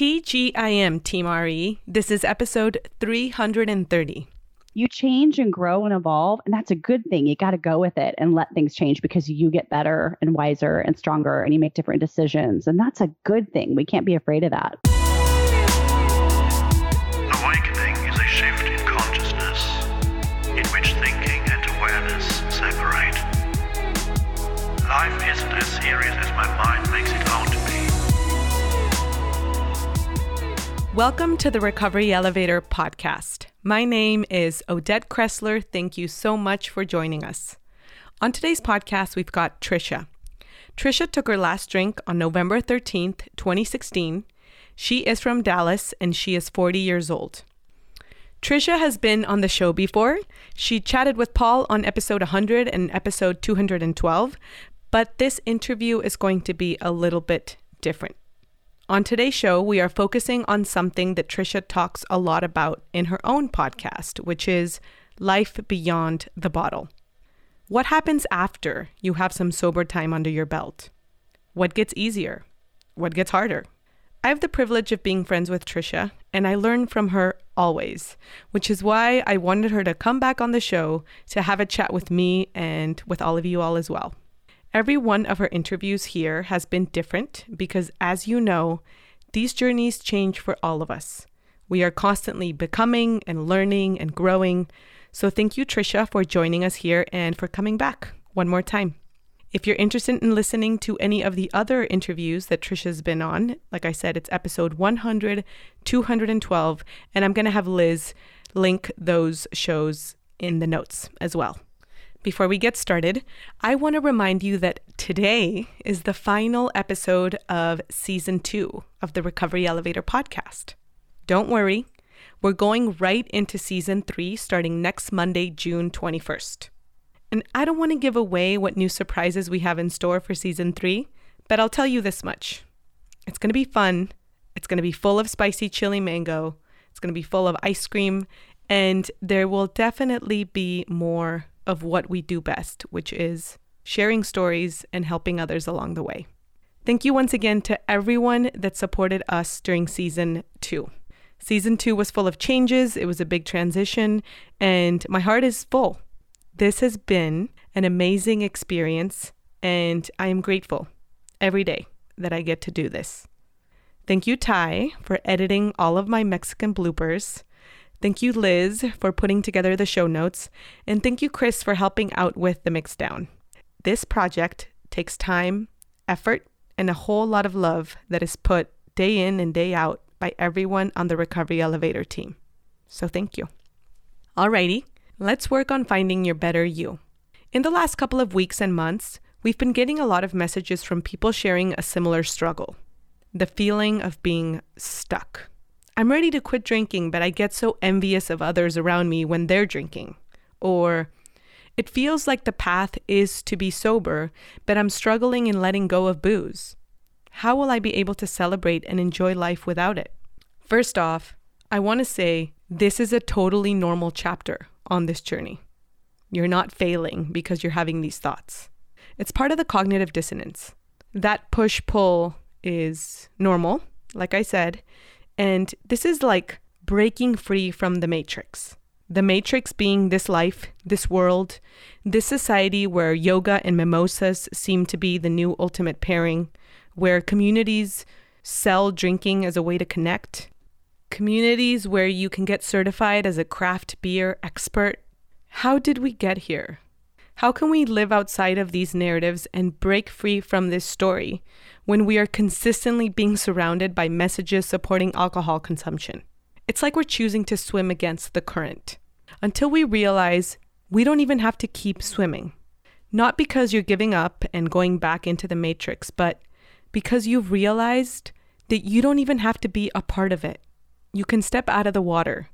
TGIM, Team RE. This is episode 330. You change and grow and evolve, and that's a good thing. You got to go with it and let things change because you get better and wiser and stronger and you make different decisions. And that's a good thing. We can't be afraid of that. Awakening is a shift in consciousness in which thinking and awareness separate. Life isn't as serious as my mind makes it out to be. Welcome to the Recovery Elevator podcast. My name is Odette Kressler. Thank you so much for joining us. On today's podcast, we've got Tricia. Tricia took her last drink on November 13th, 2016. She is from Dallas and she is 40 years old. Tricia has been on the show before. She chatted with Paul on episode 100 and episode 212, but this interview is going to be a little bit different. On today's show, we are focusing on something that Tricia talks a lot about in her own podcast, which is life beyond the bottle. What happens after you have some sober time under your belt? What gets easier? What gets harder? I have the privilege of being friends with Tricia, and I learn from her always, which is why I wanted her to come back on the show to have a chat with me and with all of you all as well. Every one of her interviews here has been different because, as you know, these journeys change for all of us. We are constantly becoming and learning and growing. So thank you, Tricia, for joining us here and for coming back one more time. If you're interested in listening to any of the other interviews that Tricia's been on, like I said, it's episode 100, 212, and I'm going to have Liz link those shows in the notes as well. Before we get started, I want to remind you that today is the final episode of Season 2 of the Recovery Elevator podcast. Don't worry, we're going right into Season 3 starting next Monday, June 21st. And I don't want to give away what new surprises we have in store for Season 3, but I'll tell you this much. It's going to be fun. It's going to be full of spicy chili mango. It's going to be full of ice cream. And there will definitely be more of what we do best, which is sharing stories and helping others along the way. Thank you once again to everyone that supported us during Season 2. Season 2 was full of changes. It was a big transition, and my heart is full. This has been an amazing experience, and I am grateful every day that I get to do this. Thank you, Ty, for editing all of my Mexican bloopers. Thank you, Liz, for putting together the show notes. And thank you, Chris, for helping out with the mixdown. This project takes time, effort, and a whole lot of love that is put day in and day out by everyone on the Recovery Elevator team. So thank you. Alrighty, let's work on finding your better you. In the last couple of weeks and months, we've been getting a lot of messages from people sharing a similar struggle, the feeling of being stuck. I'm ready to quit drinking, but I get so envious of others around me when they're drinking. Or, it feels like the path is to be sober, but I'm struggling in letting go of booze. How will I be able to celebrate and enjoy life without it? First off, I want to say this is a totally normal chapter on this journey. You're not failing because you're having these thoughts. It's part of the cognitive dissonance. That push-pull is normal, like I said. And this is like breaking free from the matrix. The matrix being this life, this world, this society where yoga and mimosas seem to be the new ultimate pairing, where communities sell drinking as a way to connect, communities where you can get certified as a craft beer expert. How did we get here? How can we live outside of these narratives and break free from this story when we are consistently being surrounded by messages supporting alcohol consumption? It's like we're choosing to swim against the current until we realize we don't even have to keep swimming. Not because you're giving up and going back into the matrix, but because you've realized that you don't even have to be a part of it. You can step out of the water.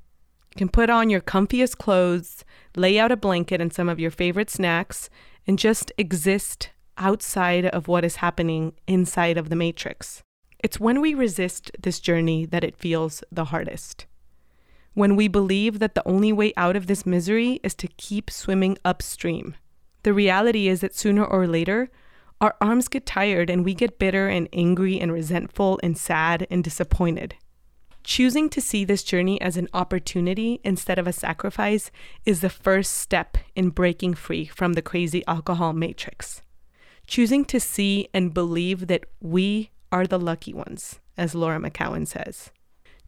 You can put on your comfiest clothes, lay out a blanket and some of your favorite snacks, and just exist outside of what is happening inside of the matrix. It's when we resist this journey that it feels the hardest. When we believe that the only way out of this misery is to keep swimming upstream. The reality is that sooner or later, Our arms get tired and we get bitter and angry and resentful and sad and disappointed. Choosing to see this journey as an opportunity instead of a sacrifice is the first step in breaking free from the crazy alcohol matrix. Choosing to see and believe that we are the lucky ones, as Laura McCowan says.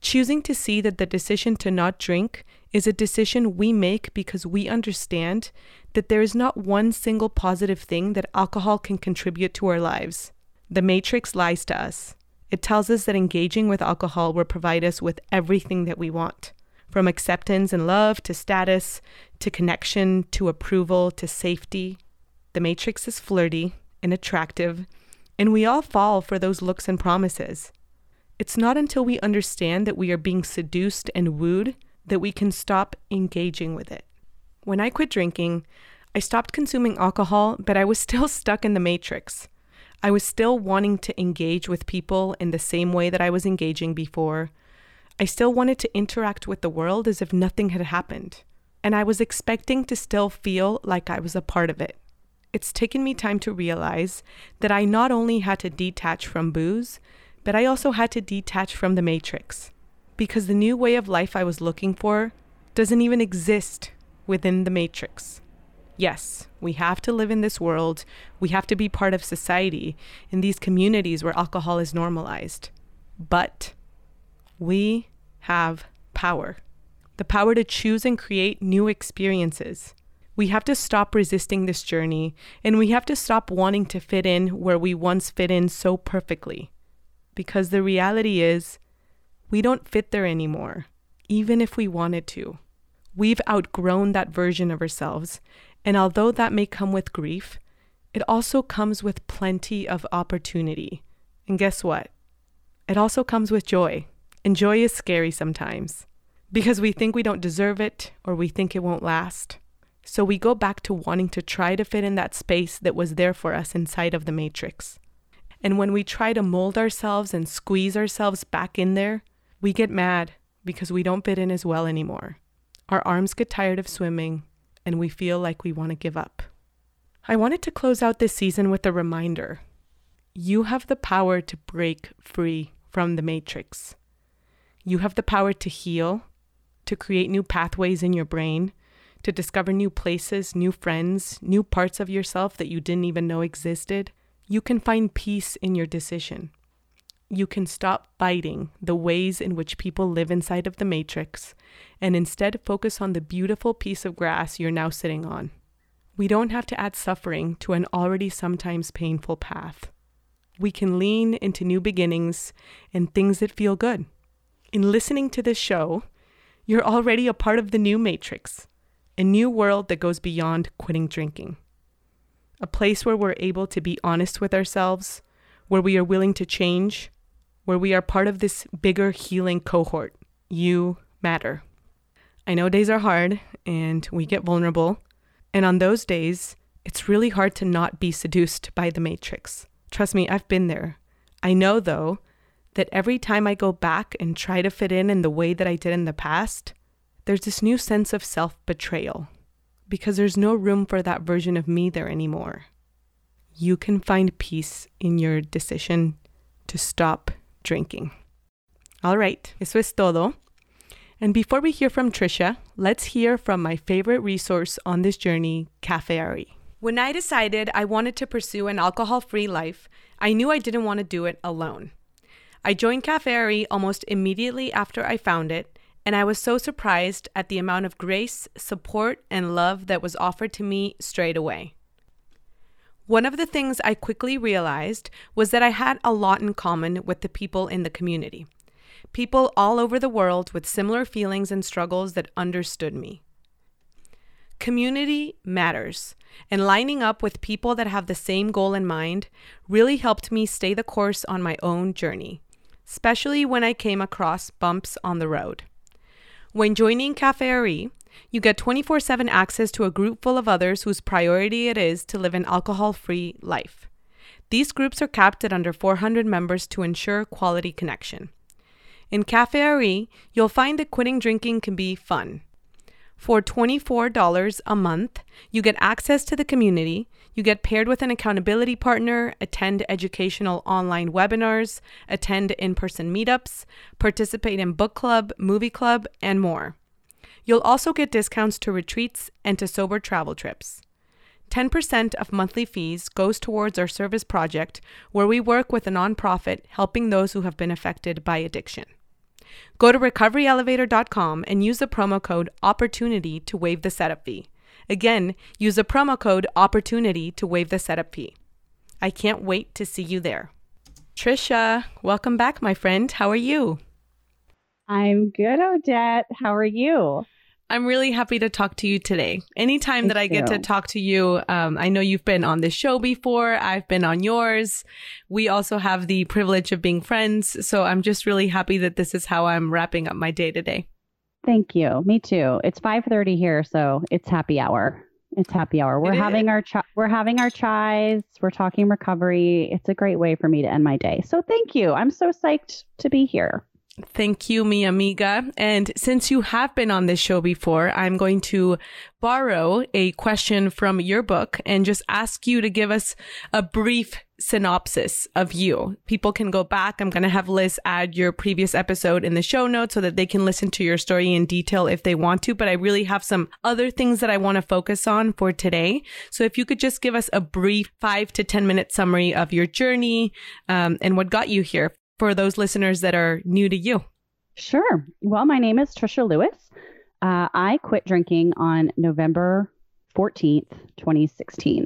Choosing to see that the decision to not drink is a decision we make because we understand that there is not one single positive thing that alcohol can contribute to our lives. The matrix lies to us. It tells us that engaging with alcohol will provide us with everything that we want, from acceptance and love to status, to connection, to approval, to safety. The matrix is flirty and attractive, and we all fall for those looks and promises. It's not until we understand that we are being seduced and wooed that we can stop engaging with it. When I quit drinking, I stopped consuming alcohol, but I was still stuck in the matrix. I was still wanting to engage with people in the same way that I was engaging before. I still wanted to interact with the world as if nothing had happened. And I was expecting to still feel like I was a part of it. It's taken me time to realize that I not only had to detach from booze, but I also had to detach from the matrix, because the new way of life I was looking for doesn't even exist within the matrix. Yes, we have to live in this world. We have to be part of society in these communities where alcohol is normalized. But we have power, the power to choose and create new experiences. We have to stop resisting this journey, and we have to stop wanting to fit in where we once fit in so perfectly. Because the reality is, we don't fit there anymore, even if we wanted to. We've outgrown that version of ourselves. And although that may come with grief, it also comes with plenty of opportunity. And guess what? It also comes with joy. And joy is scary sometimes because we think we don't deserve it or we think it won't last. So we go back to wanting to try to fit in that space that was there for us inside of the matrix. And when we try to mold ourselves and squeeze ourselves back in there, we get mad because we don't fit in as well anymore. Our arms get tired of swimming, and we feel like we want to give up. I wanted to close out this season with a reminder. You have the power to break free from the matrix. You have the power to heal, to create new pathways in your brain, to discover new places, new friends, new parts of yourself that you didn't even know existed. You can find peace in your decision. You can stop fighting the ways in which people live inside of the matrix and instead focus on the beautiful piece of grass you're now sitting on. We don't have to add suffering to an already sometimes painful path. We can lean into new beginnings and things that feel good. In listening to this show, you're already a part of the new matrix, a new world that goes beyond quitting drinking. A place where we're able to be honest with ourselves, where we are willing to change, where we are part of this bigger healing cohort. You matter. I know days are hard and we get vulnerable. And on those days, it's really hard to not be seduced by the matrix. Trust me, I've been there. I know, though, that every time I go back and try to fit in the way that I did in the past, there's this new sense of self-betrayal because there's no room for that version of me there anymore. You can find peace in your decision to stop drinking. All right, eso es todo. And before we hear from Tricia, let's hear from my favorite resource on this journey, Cafe Ari. When I decided I wanted to pursue an alcohol-free life, I knew I didn't want to do it alone. I joined Cafe Ari almost immediately after I found it, and I was so surprised at the amount of grace, support, and love that was offered to me straight away. One of the things I quickly realized was that I had a lot in common with the people in the community. People all over the world with similar feelings and struggles that understood me. Community matters, and lining up with people that have the same goal in mind really helped me stay the course on my own journey, especially when I came across bumps on the road. When joining Cafe RE, you get 24/7 access to a group full of others whose priority it is to live an alcohol-free life. These groups are capped at under 400 members to ensure quality connection. In Cafe RE, you'll find that quitting drinking can be fun. For $24 a month, you get access to the community, You get paired with an accountability partner, attend educational online webinars, attend in-person meetups, participate in book club, movie club, and more. You'll also get discounts to retreats and to sober travel trips. 10% of monthly fees goes towards our service project, where we work with a nonprofit helping those who have been affected by addiction. Go to recoveryelevator.com and use the promo code OPPORTUNITY to waive the setup fee. Again, use the promo code OPPORTUNITY to waive the setup fee. I can't wait to see you there. Tricia, welcome back, my friend. How are you? I'm good, Odette. How are you? I'm really happy to talk to you today. Anytime that I get to talk to you, I know you've been on this show before. I've been on yours. We also have the privilege of being friends. So I'm just really happy that this is how I'm wrapping up my day today. Thank you. Me too. It's 5:30 here, so it's happy hour. It's happy hour. We're having our chais. We're talking recovery. It's a great way for me to end my day. So thank you. I'm so psyched to be here. Thank you, mi amiga. And since you have been on this show before, I'm going to borrow a question from your book and just ask you to give us a brief synopsis of you. People can go back. I'm going to have Liz add your previous episode in the show notes so that they can listen to your story in detail if they want to. But I really have some other things that I want to focus on for today. So if you could just give us a brief 5 to 10 minute summary of your journey and what got you here, for those listeners that are new to you. Sure. Well, my name is Tricia Lewis. I quit drinking on November 14th, 2016.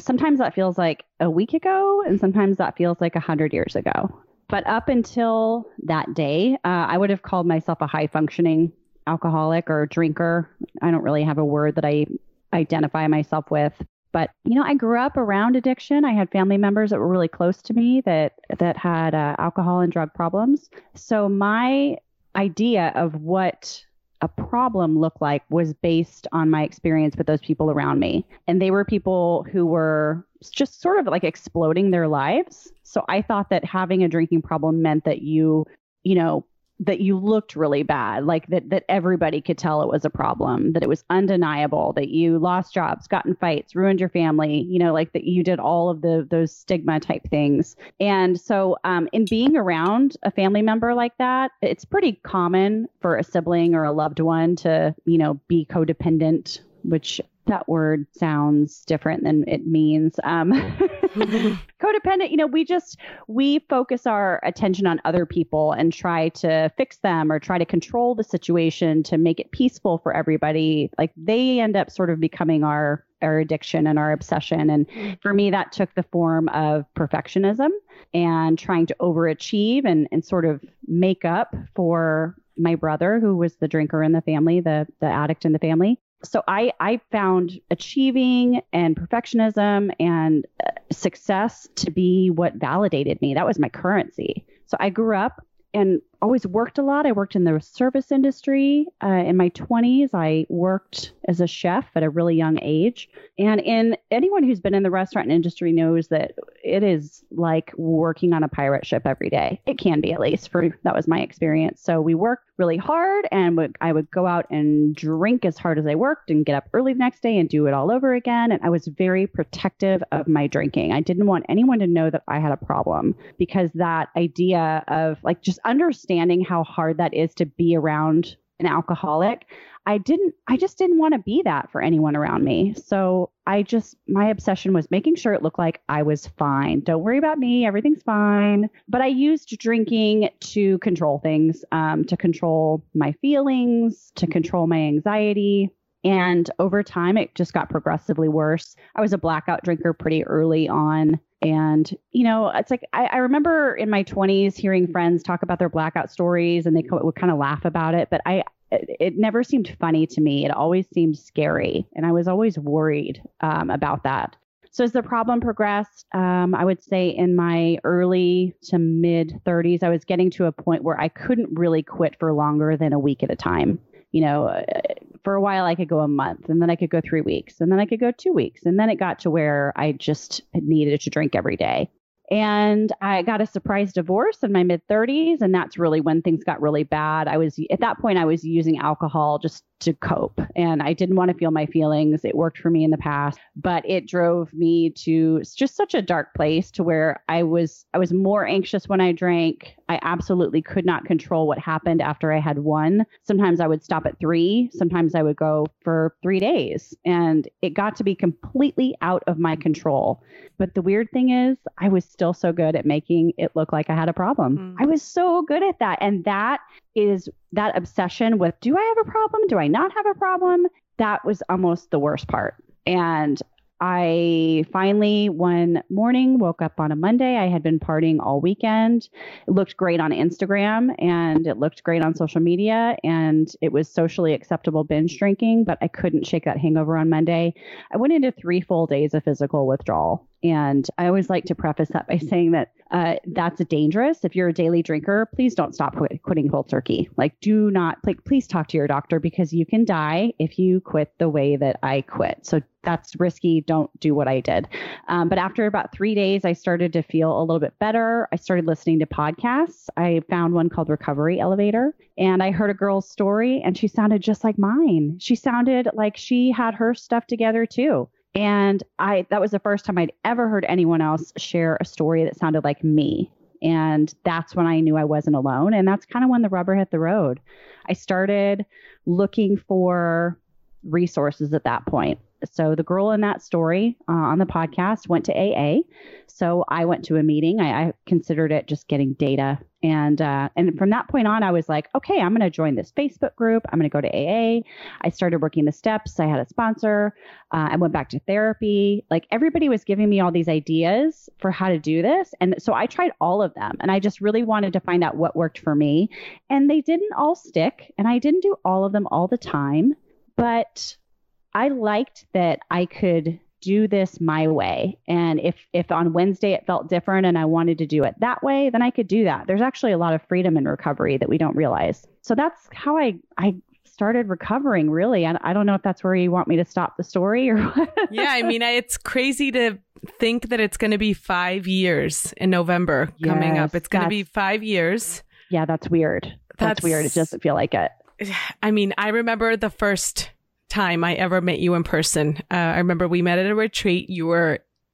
Sometimes that feels like a week ago, and sometimes that feels like 100 years ago. But up until that day, I would have called myself a high-functioning alcoholic or drinker. I don't really have a word that I identify myself with. But, you know, I grew up around addiction. I had family members that were really close to me that had alcohol and drug problems. So my idea of what a problem looked like was based on my experience with those people around me. And they were people who were just sort of like exploding their lives. So I thought that having a drinking problem meant that you looked really bad, like that everybody could tell it was a problem, that it was undeniable, that you lost jobs, got in fights, ruined your family, like that you did all of those stigma type things. And so in being around a family member like that, it's pretty common for a sibling or a loved one to, be codependent, which that word sounds different than it means. Codependent, we focus our attention on other people and try to fix them or try to control the situation to make it peaceful for everybody. Like they end up sort of becoming our addiction and our obsession. And for me, that took the form of perfectionism and trying to overachieve and sort of make up for my brother, who was the drinker in the family, the addict in the family. So I found achieving and perfectionism and success to be what validated me. That was my currency. So I grew up and always worked a lot. I worked in the service industry. In my 20s, I worked as a chef at a really young age. And anyone who's been in the restaurant industry knows that it is like working on a pirate ship every day. It can be, at least for that was my experience. So we worked really hard, and I would go out and drink as hard as I worked and get up early the next day and do it all over again. And I was very protective of my drinking. I didn't want anyone to know that I had a problem, because that idea of like just understanding how hard that is to be around an alcoholic, I just didn't want to be that for anyone around me. So my obsession was making sure it looked like I was fine. Don't worry about me. Everything's fine. But I used drinking to control things, to control my feelings, to control my anxiety. And over time, it just got progressively worse. I was a blackout drinker pretty early on. And, it's like I remember in my 20s hearing friends talk about their blackout stories, and they would kind of laugh about it. But it never seemed funny to me. It always seemed scary. And I was always worried about that. So as the problem progressed, I would say in my early to mid 30s, I was getting to a point where I couldn't really quit for longer than a week at a time. For a while I could go a month, and then I could go 3 weeks, and then I could go 2 weeks. And then it got to where I just needed to drink every day. And I got a surprise divorce in my mid 30s. And that's really when things got really bad. I was, at that point, I was using alcohol just to cope. And I didn't want to feel my feelings. It worked for me in the past, but it drove me to just such a dark place to where I was more anxious when I drank. I absolutely could not control what happened after I had one. Sometimes I would stop at 3. Sometimes I would go for 3 days, and it got to be completely out of my control. But the weird thing is I was still so good at making it look like I had a problem. Mm. I was so good at that. And that is that obsession with, do I have a problem? Do I not have a problem? That was almost the worst part. And I finally one morning woke up on a Monday. I had been partying all weekend. It looked great on Instagram and it looked great on social media, and it was socially acceptable binge drinking, but I couldn't shake that hangover on Monday. I went into 3 full days of physical withdrawal. And I always like to preface that by saying that that's dangerous. If you're a daily drinker, please don't stop quitting cold turkey. Like, do not, like, please talk to your doctor, because you can die if you quit the way that I quit. So that's risky. Don't do what I did. But after about 3 days, I started to feel a little bit better. I started listening to podcasts. I found one called Recovery Elevator, and I heard a girl's story, and she sounded just like mine. She sounded like she had her stuff together too. And that was the first time I'd ever heard anyone else share a story that sounded like me. And that's when I knew I wasn't alone. And that's kind of when the rubber hit the road. I started looking for resources at that point. So the girl in that story on the podcast went to AA. So I went to a meeting. I considered it just getting data. And from that point on, I was like, okay, I'm going to join this Facebook group. I'm going to go to AA. I started working the steps. I had a sponsor. I went back to therapy. Like, everybody was giving me all these ideas for how to do this. And so I tried all of them, and I just really wanted to find out what worked for me. And they didn't all stick, and I didn't do all of them all the time, but I liked that I could do this my way. And if on Wednesday it felt different and I wanted to do it that way, then I could do that. There's actually a lot of freedom in recovery that we don't realize. So that's how I started recovering, really. And I don't know if that's where you want me to stop the story or what. Yeah, I mean, it's crazy to think that it's going to be 5 years in November coming up. It's going to be 5 years. Yeah, that's weird. That's weird. It doesn't feel like it. I mean, I remember the first time I ever met you in person. I remember we met at a retreat. You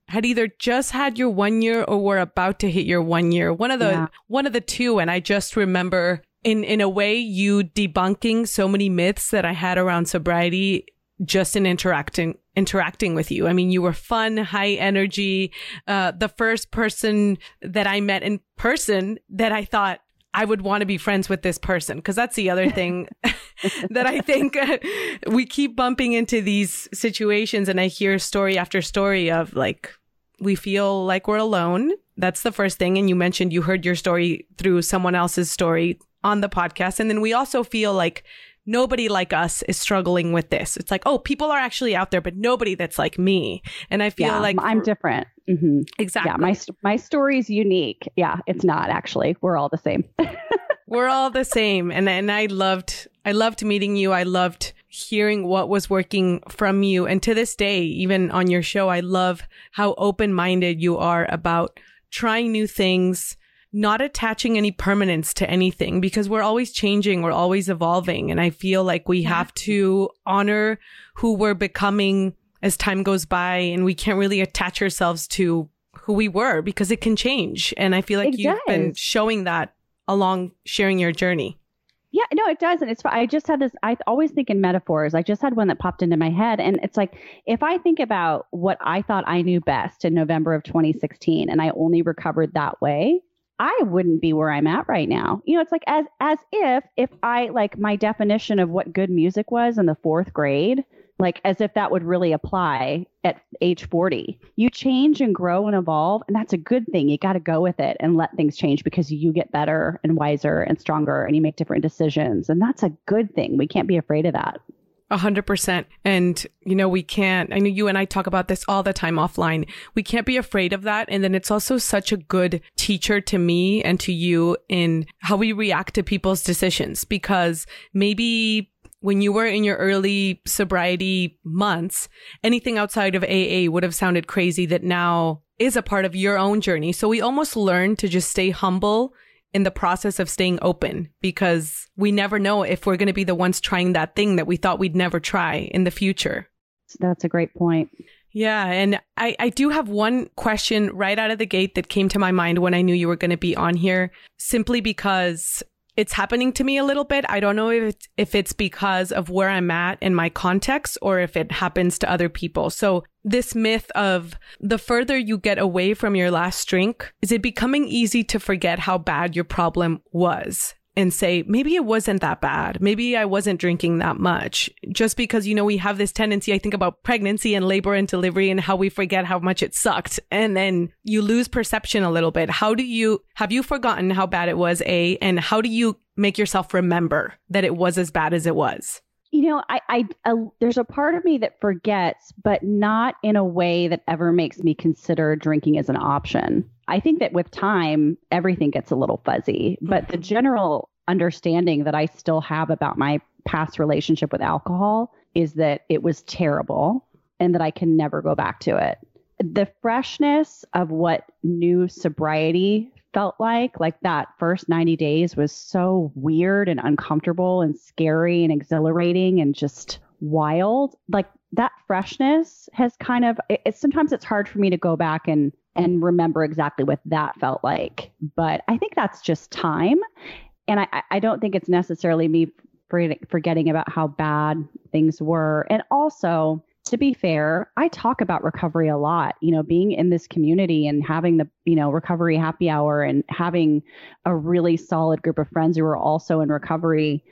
had either just had your 1 year or were about to hit your 1 year. One of the two. And I just remember in a way you debunking so many myths that I had around sobriety, just in interacting with you. I mean, you were fun, high energy. The first person that I met in person that I thought, I would want to be friends with this person, because that's the other thing that I think we keep bumping into these situations. And I hear story after story of, like, we feel like we're alone. That's the first thing. And you mentioned you heard your story through someone else's story on the podcast. And then we also feel like nobody like us is struggling with this. It's like, oh, people are actually out there, but nobody that's like me. And I feel like I'm different. Mm-hmm. Exactly. Yeah, my story is unique. Yeah, it's not actually. We're all the same. We're all the same. And I loved meeting you. I loved hearing what was working from you. And to this day, even on your show, I love how open-minded you are about trying new things, not attaching any permanence to anything, because we're always changing. We're always evolving. And I feel like we have to honor who we're becoming as time goes by, and we can't really attach ourselves to who we were, because it can change. And I feel like you've been showing that along, sharing your journey. Yeah, no, it doesn't. I just had this, I always think in metaphors. I just had one that popped into my head. And it's like, if I think about what I thought I knew best in November of 2016, and I only recovered that way, I wouldn't be where I'm at right now. You know, it's like as if I, like, my definition of what good music was in the 4th grade, like, as if that would really apply at age 40. You change and grow and evolve, and that's a good thing. You got to go with it and let things change, because you get better and wiser and stronger, and you make different decisions. And that's a good thing. We can't be afraid of that. 100%. And, you know, I know you and I talk about this all the time offline. We can't be afraid of that. And then it's also such a good teacher to me and to you in how we react to people's decisions, because maybe when you were in your early sobriety months, anything outside of AA would have sounded crazy that now is a part of your own journey. So we almost learn to just stay humble in the process of staying open, because we never know if we're going to be the ones trying that thing that we thought we'd never try in the future. That's a great point. Yeah. And I do have one question right out of the gate that came to my mind when I knew you were going to be on here, simply because it's happening to me a little bit. I don't know if it's because of where I'm at in my context or if it happens to other people. So this myth of the further you get away from your last drink, is it becoming easy to forget how bad your problem was and say, maybe it wasn't that bad. Maybe I wasn't drinking that much. Just because, you know, we have this tendency, I think about pregnancy and labor and delivery and how we forget how much it sucked. And then you lose perception a little bit. Have you forgotten how bad it was, A? And how do you make yourself remember that it was as bad as it was? You know, there's a part of me that forgets, but not in a way that ever makes me consider drinking as an option. I think that with time, everything gets a little fuzzy, but the general understanding that I still have about my past relationship with alcohol is that it was terrible and that I can never go back to it. The freshness of what new sobriety felt like that first 90 days was so weird and uncomfortable and scary and exhilarating and just wild. Like that freshness has kind of, sometimes it's hard for me to go back and remember exactly what that felt like. But I think that's just time. And I don't think it's necessarily me forgetting about how bad things were. And also, to be fair, I talk about recovery a lot, you know, being in this community and having the, you know, recovery happy hour and having a really solid group of friends who are also in recovery.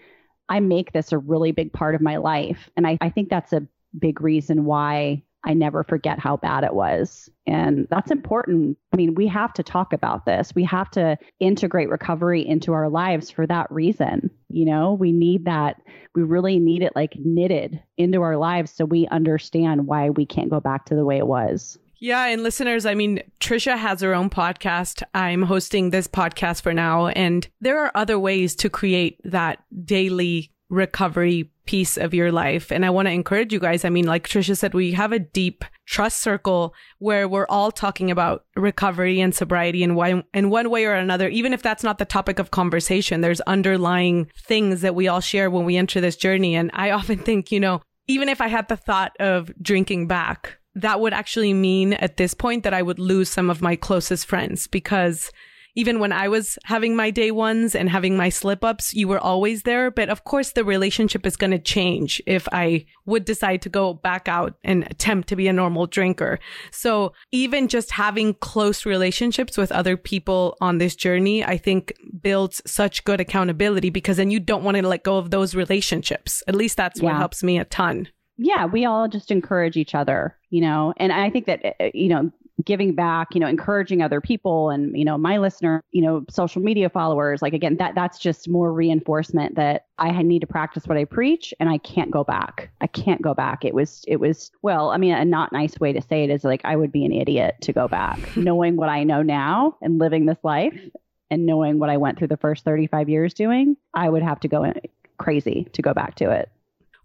I make this a really big part of my life. And I think that's a big reason why I never forget how bad it was. And that's important. I mean, we have to talk about this. We have to integrate recovery into our lives for that reason. You know, we need that. We really need it like knitted into our lives so we understand why we can't go back to the way it was. Yeah. And listeners, I mean, Tricia has her own podcast. I'm hosting this podcast for now. And there are other ways to create that daily recovery piece of your life. And I want to encourage you guys. I mean, like Tricia said, we have a deep trust circle where we're all talking about recovery and sobriety and why in one way or another, even if that's not the topic of conversation, there's underlying things that we all share when we enter this journey. And I often think, you know, even if I had the thought of drinking back, that would actually mean at this point that I would lose some of my closest friends, because even when I was having my day ones and having my slip ups, you were always there. But of course, the relationship is going to change if I would decide to go back out and attempt to be a normal drinker. So even just having close relationships with other people on this journey, I think builds such good accountability, because then you don't want to let go of those relationships. At least that's what helps me a ton. Yeah, we all just encourage each other, you know, and I think that, you know, giving back, you know, encouraging other people and, you know, my listener, you know, social media followers, like, again, that's just more reinforcement that I need to practice what I preach and I can't go back. I can't go back. It was, well, I mean, a not nice way to say it is like, I would be an idiot to go back knowing what I know now and living this life and knowing what I went through the first 35 years doing. I would have to go crazy to go back to it.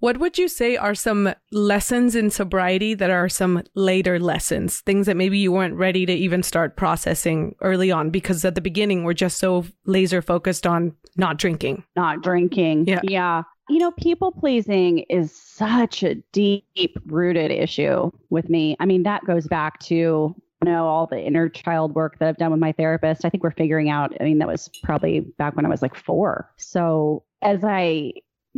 What would you say are some lessons in sobriety that are some later lessons, things that maybe you weren't ready to even start processing early on? Because at the beginning, we're just so laser focused on not drinking. Not drinking. Yeah. You know, people pleasing is such a deep rooted issue with me. I mean, that goes back to, you know, all the inner child work that I've done with my therapist. I think we're figuring out, I mean, that was probably back when I was like 4. So as I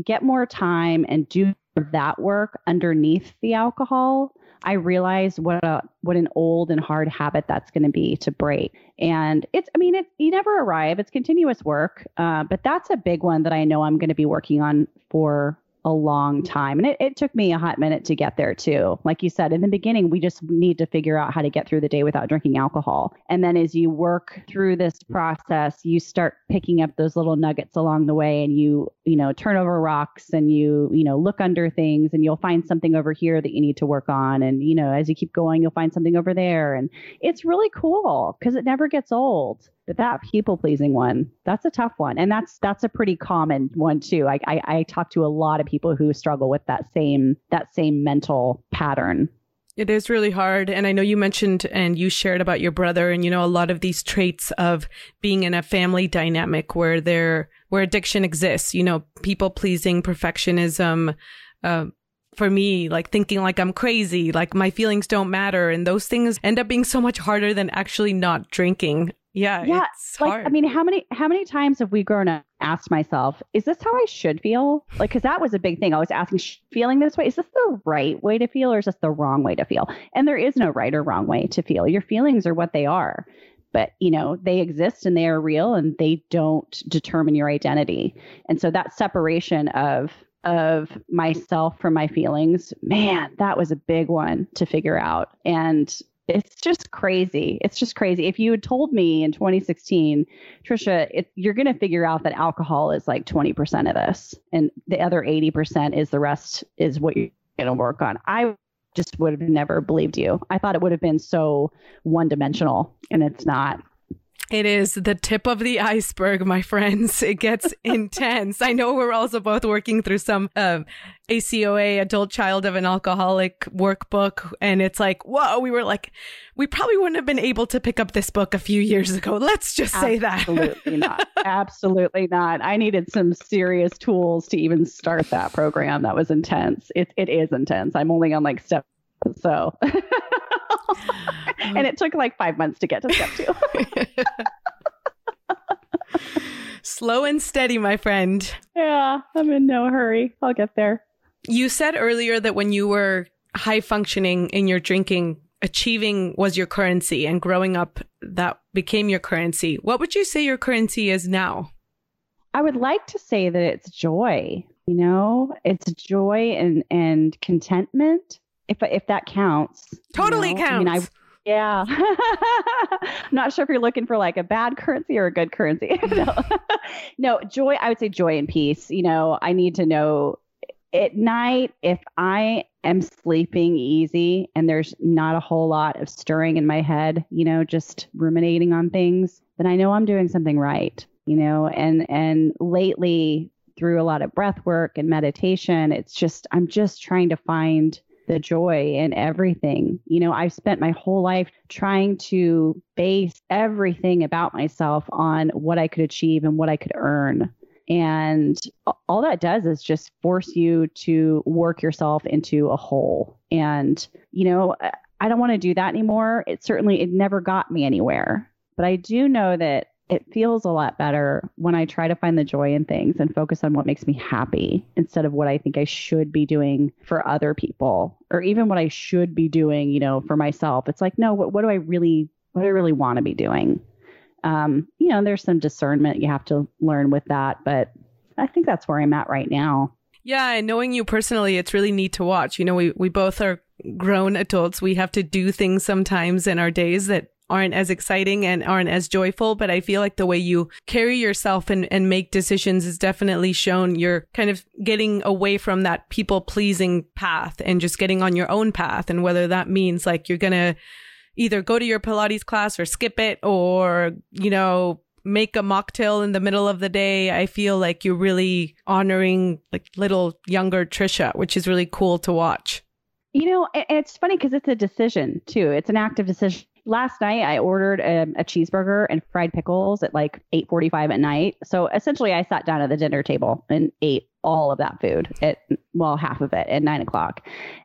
get more time and do that work underneath the alcohol, I realize what an old and hard habit that's going to be to break. And it's you never arrive. It's continuous work. But that's a big one that I know I'm going to be working on for a long time. And it took me a hot minute to get there too. Like you said, in the beginning, we just need to figure out how to get through the day without drinking alcohol. And then as you work through this process, you start picking up those little nuggets along the way and you know, turn over rocks and you know, look under things and you'll find something over here that you need to work on. And, you know, as you keep going, you'll find something over there. And it's really cool because it never gets old. But that people pleasing one, that's a tough one. And that's a pretty common one too. I talk to a lot of people who struggle with that same mental pattern. It is really hard. And I know you mentioned and you shared about your brother and, you know, a lot of these traits of being in a family dynamic where where addiction exists, you know, people pleasing, perfectionism, for me, like thinking like I'm crazy, like my feelings don't matter. And those things end up being so much harder than actually not drinking. Yeah. It's like, hard. I mean, how many times have we grown up and asked myself, is this how I should feel? Like, cause that was a big thing. I was asking, feeling this way, is this the right way to feel or is this the wrong way to feel? And there is no right or wrong way to feel. Your feelings are what they are, but you know, they exist and they are real and they don't determine your identity. And so that separation of myself from my feelings, man, that was a big one to figure out. And it's just crazy. It's just crazy. If you had told me in 2016, Tricia, you're going to figure out that alcohol is like 20% of this and the other 80% is the rest is what you're going to work on, I just would have never believed you. I thought it would have been so one-dimensional, and it's not. It is the tip of the iceberg, my friends. It gets intense. I know we're also both working through some ACOA, adult child of an alcoholic workbook. And it's like, whoa, we probably wouldn't have been able to pick up this book a few years ago. Let's just say that. Absolutely not. Absolutely not. I needed some serious tools to even start that program. That was intense. It is intense. I'm only on like step. So, and it took like 5 months to get to step 2. Slow and steady, my friend. Yeah, I'm in no hurry. I'll get there. You said earlier that when you were high functioning in your drinking, achieving was your currency, and growing up, that became your currency. What would you say your currency is now? I would like to say that it's joy. You know, it's joy and contentment. If that counts. Totally, you know? Counts. I mean, yeah. I'm not sure if you're looking for like a bad currency or a good currency. No, joy. I would say joy and peace. You know, I need to know at night if I am sleeping easy and there's not a whole lot of stirring in my head, you know, just ruminating on things, then I know I'm doing something right, you know, and lately through a lot of breath work and meditation, it's just, I'm just trying to find the joy in everything. You know, I've spent my whole life trying to base everything about myself on what I could achieve and what I could earn. And all that does is just force you to work yourself into a hole. And, you know, I don't want to do that anymore. It never got me anywhere. But I do know that it feels a lot better when I try to find the joy in things and focus on what makes me happy instead of what I think I should be doing for other people or even what I should be doing, you know, for myself. It's like, no, what do I really want to be doing? You know, there's some discernment you have to learn with that, but I think that's where I'm at right now. Yeah. And knowing you personally, it's really neat to watch. You know, we both are grown adults. We have to do things sometimes in our days that aren't as exciting and aren't as joyful. But I feel like the way you carry yourself and make decisions is definitely shown. You're kind of getting away from that people pleasing path and just getting on your own path. And whether that means like you're going to either go to your Pilates class or skip it or, you know, make a mocktail in the middle of the day. I feel like you're really honoring like little younger Tricia, which is really cool to watch. You know, and it's funny because it's a decision too. It's an active decision. Last night, I ordered a cheeseburger and fried pickles at like 8:45 at night. So essentially, I sat down at the dinner table and ate all of that food half of it at 9:00.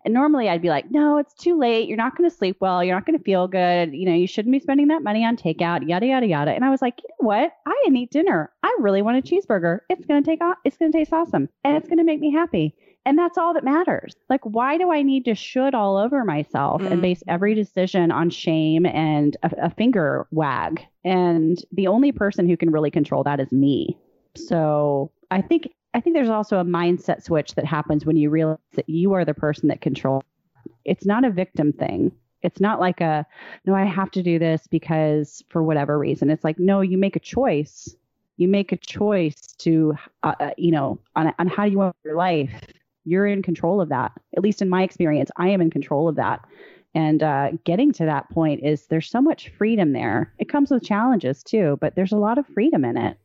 And normally I'd be like, no, it's too late. You're not going to sleep well. You're not going to feel good. You know, you shouldn't be spending that money on takeout, yada, yada, yada. And I was like, you know what? I didn't eat dinner. I really want a cheeseburger. It's going to taste awesome. And it's going to make me happy. And that's all that matters. Like, why do I need to should all over myself and base every decision on shame and a finger wag? And the only person who can really control that is me. So I think there's also a mindset switch that happens when you realize that you are the person that controls. It's not a victim thing. It's not like no, I have to do this because for whatever reason. It's like, no, you make a choice. You make a choice to, you know, on how you want your life. You're in control of that. At least in my experience, I am in control of that. And getting to that point there's so much freedom there. It comes with challenges too, but there's a lot of freedom in it.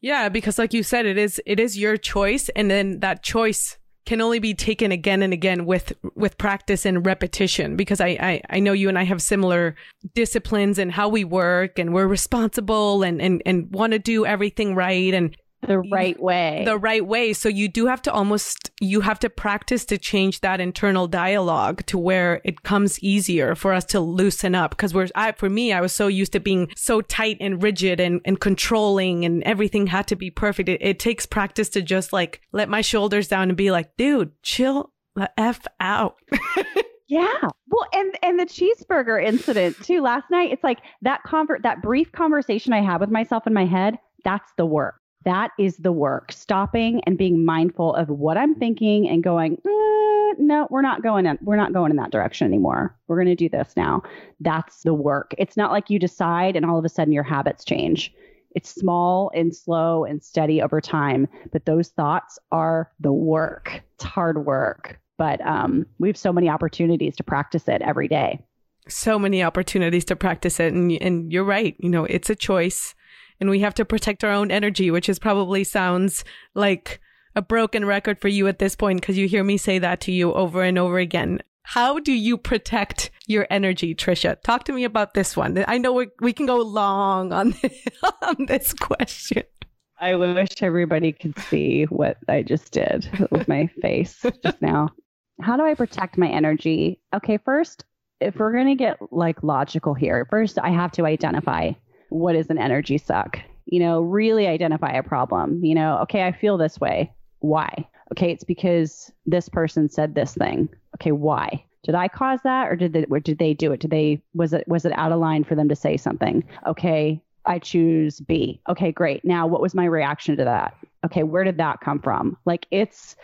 Yeah, because like you said, it is your choice. And then that choice can only be taken again and again with practice and repetition, because I know you and I have similar disciplines in how we work, and we're responsible and want to do everything right and the right way. The right way. So you do have to practice to change that internal dialogue to where it comes easier for us to loosen up. Because for me, I was so used to being so tight and rigid and controlling, and everything had to be perfect. It takes practice to just like let my shoulders down and be like, dude, chill the F out. Yeah. Well, and the cheeseburger incident too last night, it's like that brief conversation I had with myself in my head, that's the work. That is the work, stopping and being mindful of what I'm thinking and going, no, we're not going in that direction anymore. We're going to do this now. That's the work. It's not like you decide and all of a sudden your habits change. It's small and slow and steady over time, but those thoughts are the work. It's hard work, but we have so many opportunities to practice it every day. So many opportunities to practice it. And you're right. You know, it's a choice. And we have to protect our own energy, which is probably sounds like a broken record for you at this point, because you hear me say that to you over and over again. How do you protect your energy, Tricia? Talk to me about this one. I know we can go long on this question. I wish everybody could see what I just did with my face just now. How do I protect my energy? Okay, first, if we're going to get like logical here, first, I have to identify what is an energy suck? You know, really identify a problem. You know, okay, I feel this way. Why? Okay, it's because this person said this thing. Okay, why? Did I cause that, or did they do it? Was it out of line for them to say something? Okay, I choose B. Okay, great. Now, what was my reaction to that? Okay, where did that come from? Like, it's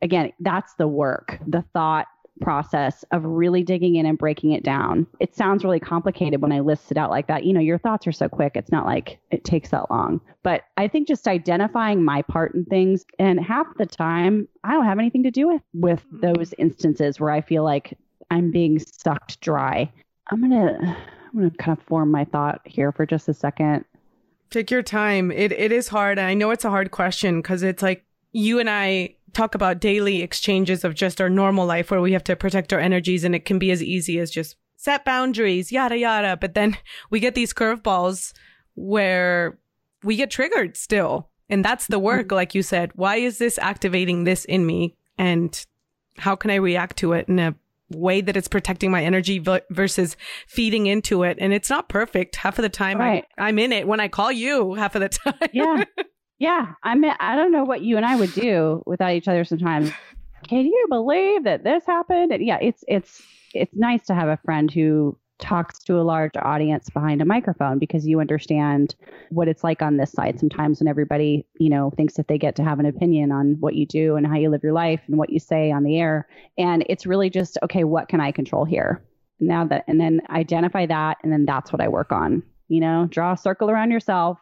again, that's the work, the thought process of really digging in and breaking it down. It sounds really complicated when I list it out like that. You know, your thoughts are so quick. It's not like it takes that long. But I think just identifying my part in things, and half the time, I don't have anything to do with those instances where I feel like I'm being sucked dry. I'm gonna kind of form my thought here for just a second. Take your time. It is hard. I know it's a hard question, because it's like you and I talk about daily exchanges of just our normal life where we have to protect our energies, and it can be as easy as just set boundaries, yada, yada. But then we get these curveballs where we get triggered still. And that's the work, like you said. Why is this activating this in me? And how can I react to it in a way that it's protecting my energy versus feeding into it? And it's not perfect. Half of the time, right. I'm in it when I call you half of the time. Yeah. Yeah. I mean, I don't know what you and I would do without each other sometimes. Can you believe that this happened? And yeah, it's nice to have a friend who talks to a large audience behind a microphone, because you understand what it's like on this side sometimes when everybody, you know, thinks that they get to have an opinion on what you do and how you live your life and what you say on the air. And it's really just, okay, what can I control here? Now that, and then identify that. And then that's what I work on, you know, draw a circle around yourself.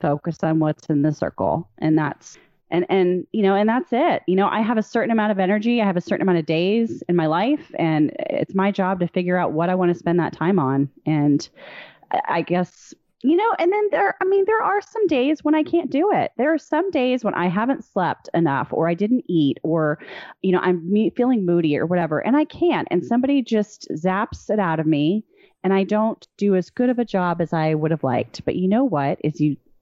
Focus on what's in the circle. And that's, and, you know, and that's it. You know, I have a certain amount of energy. I have a certain amount of days in my life, and it's my job to figure out what I want to spend that time on. And I guess, you know, and then there are some days when I can't do it. There are some days when I haven't slept enough, or I didn't eat, or, you know, I'm feeling moody or whatever, and I can't. And somebody just zaps it out of me, and I don't do as good of a job as I would have liked. But you know what?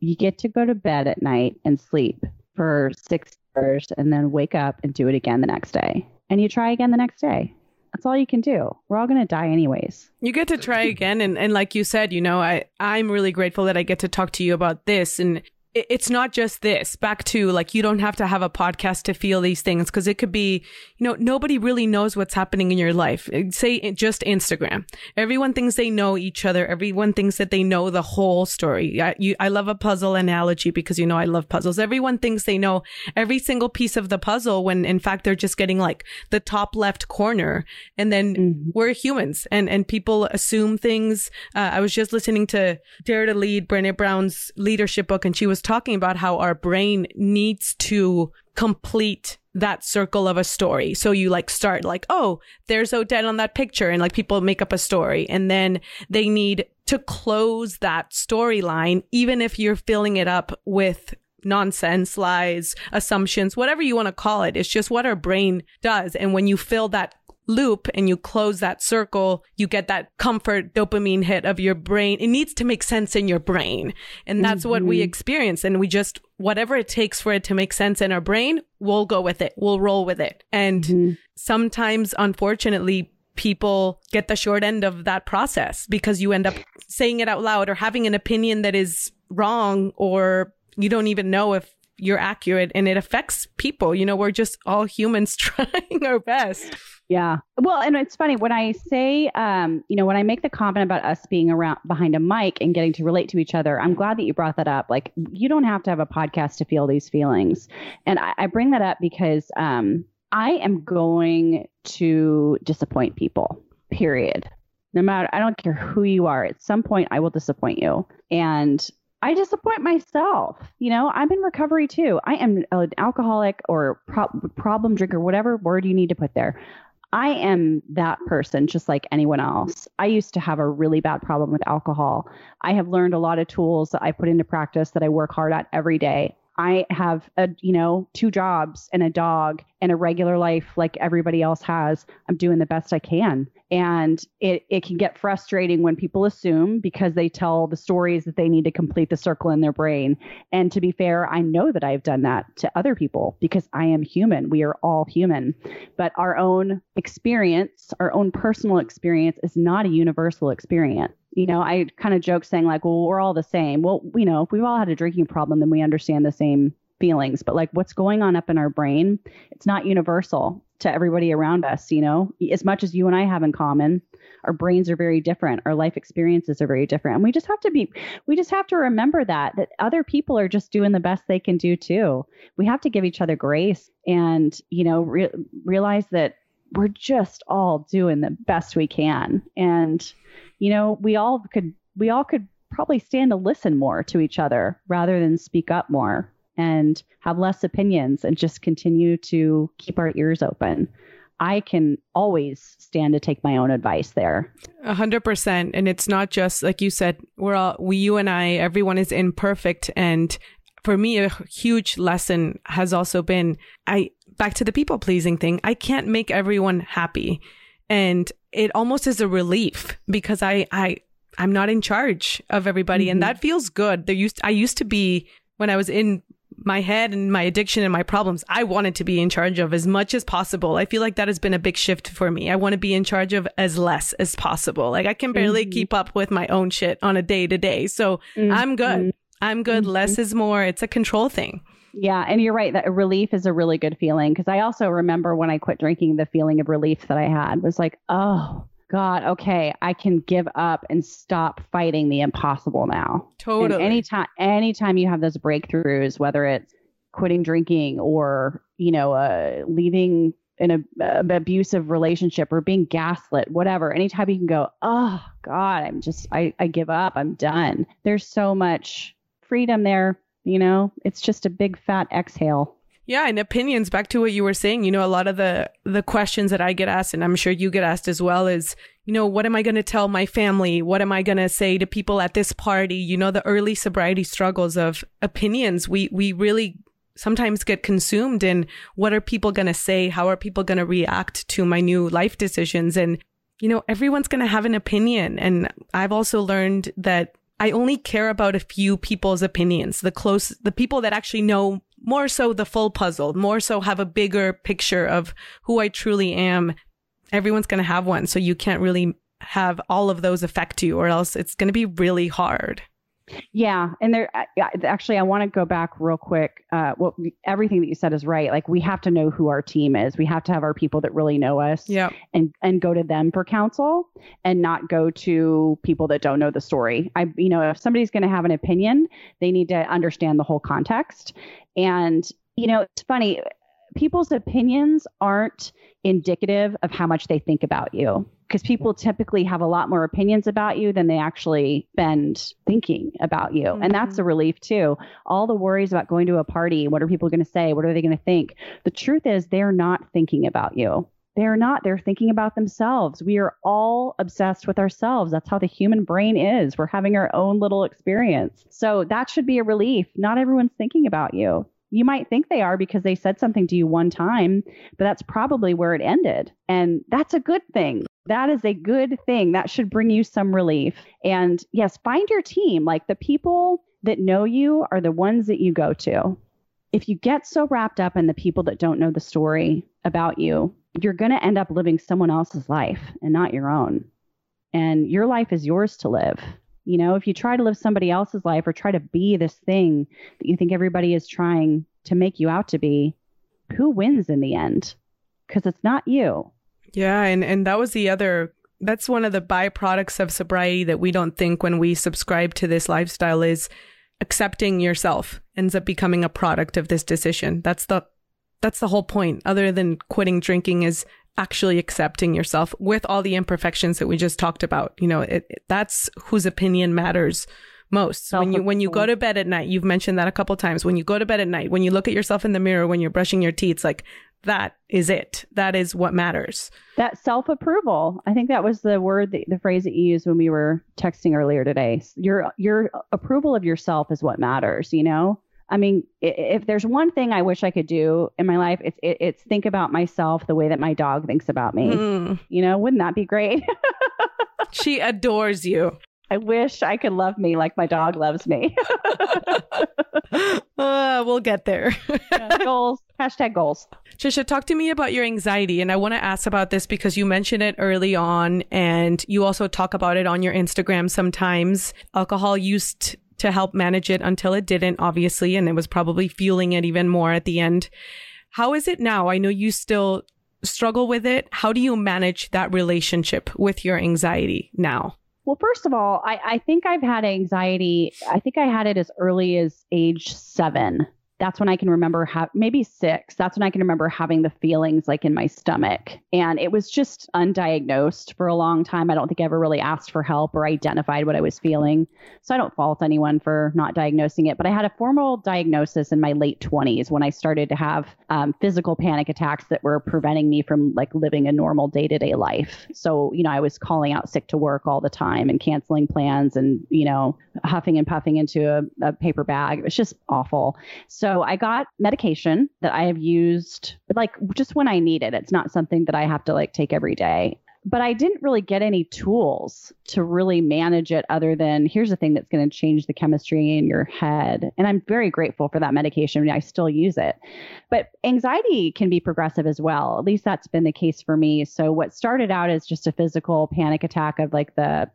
You get to go to bed at night and sleep for 6 hours, and then wake up and do it again the next day. And you try again the next day. That's all you can do. We're all going to die anyways. You get to try again. And like you said, you know, I'm really grateful that I get to talk to you about this. And it's not just this. Back to like, you don't have to have a podcast to feel these things, because it could be, you know, nobody really knows what's happening in your life. Say just Instagram. Everyone thinks they know each other. Everyone thinks that they know the whole story. I love a puzzle analogy, because, you know, I love puzzles. Everyone thinks they know every single piece of the puzzle, when in fact, they're just getting like the top left corner. And then we're humans, and people assume things. I was just listening to Dare to Lead, Brené Brown's leadership book, and she was talking about how our brain needs to complete that circle of a story. So you like start like, oh, there's Odette on that picture, and like people make up a story, and then they need to close that storyline, even if you're filling it up with nonsense, lies, assumptions, whatever you want to call it. It's just what our brain does. And when you fill that loop and you close that circle, you get that comfort dopamine hit of your brain. It needs to make sense in your brain. And that's what we experience. And we just, whatever it takes for it to make sense in our brain, we'll go with it. We'll roll with it. And sometimes, unfortunately, people get the short end of that process because you end up saying it out loud or having an opinion that is wrong, or you don't even know if you're accurate, and it affects people. You know, we're just all humans trying our best. Yeah. Well, and it's funny when I say, you know, when I make the comment about us being around behind a mic and getting to relate to each other, I'm glad that you brought that up. Like, you don't have to have a podcast to feel these feelings. And I bring that up because I am going to disappoint people, period. No matter, I don't care who you are. At some point, I will disappoint you. And I disappoint myself. You know, I'm in recovery too. I am an alcoholic or problem drinker, whatever word you need to put there. I am that person, just like anyone else. I used to have a really bad problem with alcohol. I have learned a lot of tools that I put into practice that I work hard at every day. I have a, you know, 2 jobs and a dog and a regular life like everybody else has. I'm doing the best I can. And it can get frustrating when people assume because they tell the stories that they need to complete the circle in their brain. And to be fair, I know that I've done that to other people because I am human. We are all human, but our own experience, our own personal experience is not a universal experience. You know, I kind of joke saying like, well, we're all the same. Well, you know, if we've all had a drinking problem, then we understand the same feelings. But like what's going on up in our brain, it's not universal to everybody around us. You know, as much as you and I have in common, our brains are very different. Our life experiences are very different. And we just have to remember that other people are just doing the best they can do too. We have to give each other grace and, you know, realize that we're just all doing the best we can. And, you know, we all could probably stand to listen more to each other rather than speak up more and have less opinions and just continue to keep our ears open. I can always stand to take my own advice there. 100%. And it's not just like you said, everyone is imperfect. And for me, a huge lesson has also been, back to the people pleasing thing, I can't make everyone happy. And it almost is a relief because I'm not in charge of everybody. Mm-hmm. And that feels good. I used to be, when I was in my head and my addiction and my problems, I wanted to be in charge of as much as possible. I feel like that has been a big shift for me. I want to be in charge of as less as possible. Like I can barely keep up with my own shit on a day to day. So I'm good. Mm-hmm. Less is more. It's a control thing. Yeah. And you're right. That relief is a really good feeling. Cause I also remember when I quit drinking, the feeling of relief that I had was like, oh God, okay. I can give up and stop fighting the impossible now. Totally. And anytime you have those breakthroughs, whether it's quitting drinking or, you know, leaving in an abusive relationship or being gaslit, whatever, anytime you can go, oh God, I give up. I'm done. There's so much freedom there. You know, it's just a big fat exhale. Yeah. And opinions, back to what you were saying, you know, a lot of the questions that I get asked, and I'm sure you get asked as well, is, you know, what am I going to tell my family? What am I going to say to people at this party? You know, the early sobriety struggles of opinions. We really sometimes get consumed in what are people going to say? How are people going to react to my new life decisions? And, you know, everyone's going to have an opinion. And I've also learned that I only care about a few people's opinions, the people that actually know more so the full puzzle, more so have a bigger picture of who I truly am. Everyone's going to have one. So you can't really have all of those affect you, or else it's going to be really hard. Yeah. And I want to go back real quick. Everything that you said is right. Like we have to know who our team is. We have to have our people that really know us and go to them for counsel and not go to people that don't know the story. You know, if somebody's going to have an opinion, they need to understand the whole context. And, you know, it's funny, people's opinions aren't indicative of how much they think about you. Because people typically have a lot more opinions about you than they actually spend thinking about you. Mm-hmm. And that's a relief too. All the worries about going to a party, what are people going to say? What are they going to think? The truth is they're not thinking about you. They're not. They're thinking about themselves. We are all obsessed with ourselves. That's how the human brain is. We're having our own little experience. So that should be a relief. Not everyone's thinking about you. You might think they are because they said something to you one time, but that's probably where it ended. And that's a good thing. That is a good thing. That should bring you some relief. And yes, find your team. Like, the people that know you are the ones that you go to. If you get so wrapped up in the people that don't know the story about you, you're going to end up living someone else's life and not your own. And your life is yours to live. You know, if you try to live somebody else's life or try to be this thing that you think everybody is trying to make you out to be, who wins in the end? Because it's not you. Yeah. And that was the other, that's one of the byproducts of sobriety that we don't think when we subscribe to this lifestyle is accepting yourself ends up becoming a product of this decision. That's the whole point, other than quitting drinking, is actually accepting yourself with all the imperfections that we just talked about. You know, that's whose opinion matters most. When you go to bed at night, you've mentioned that a couple of times, when you go to bed at night, when you look at yourself in the mirror, when you're brushing your teeth, it's like, that is it. That is what matters. That self-approval. I think that was the word, the phrase that you used when we were texting earlier today. Your approval of yourself is what matters, you know? I mean, if there's one thing I wish I could do in my life, it's think about myself the way that my dog thinks about me. Mm. You know, wouldn't that be great? She adores you. I wish I could love me like my dog loves me. We'll get there. Yeah, goals. Hashtag goals. Tricia, talk to me about your anxiety. And I want to ask about this because you mentioned it early on, and you also talk about it on your Instagram sometimes. Alcohol used to help manage it until it didn't, obviously, and it was probably fueling it even more at the end. How is it now? I know you still struggle with it. How do you manage that relationship with your anxiety now? Well, first of all, I think I've had anxiety. I think I had it as early as age 7. That's when I can remember, maybe 6. That's when I can remember having the feelings like in my stomach. And it was just undiagnosed for a long time. I don't think I ever really asked for help or identified what I was feeling. So I don't fault anyone for not diagnosing it. But I had a formal diagnosis in my late 20s when I started to have physical panic attacks that were preventing me from like living a normal day-to-day life. So, you know, I was calling out sick to work all the time and canceling plans and, you know, huffing and puffing into a paper bag. It was just awful. So I got medication that I have used like just when I need it. It's not something that I have to like take every day. But I didn't really get any tools to really manage it other than here's the thing that's going to change the chemistry in your head. And I'm very grateful for that medication. I still use it. But anxiety can be progressive as well. At least that's been the case for me. So what started out as just a physical panic attack of like the,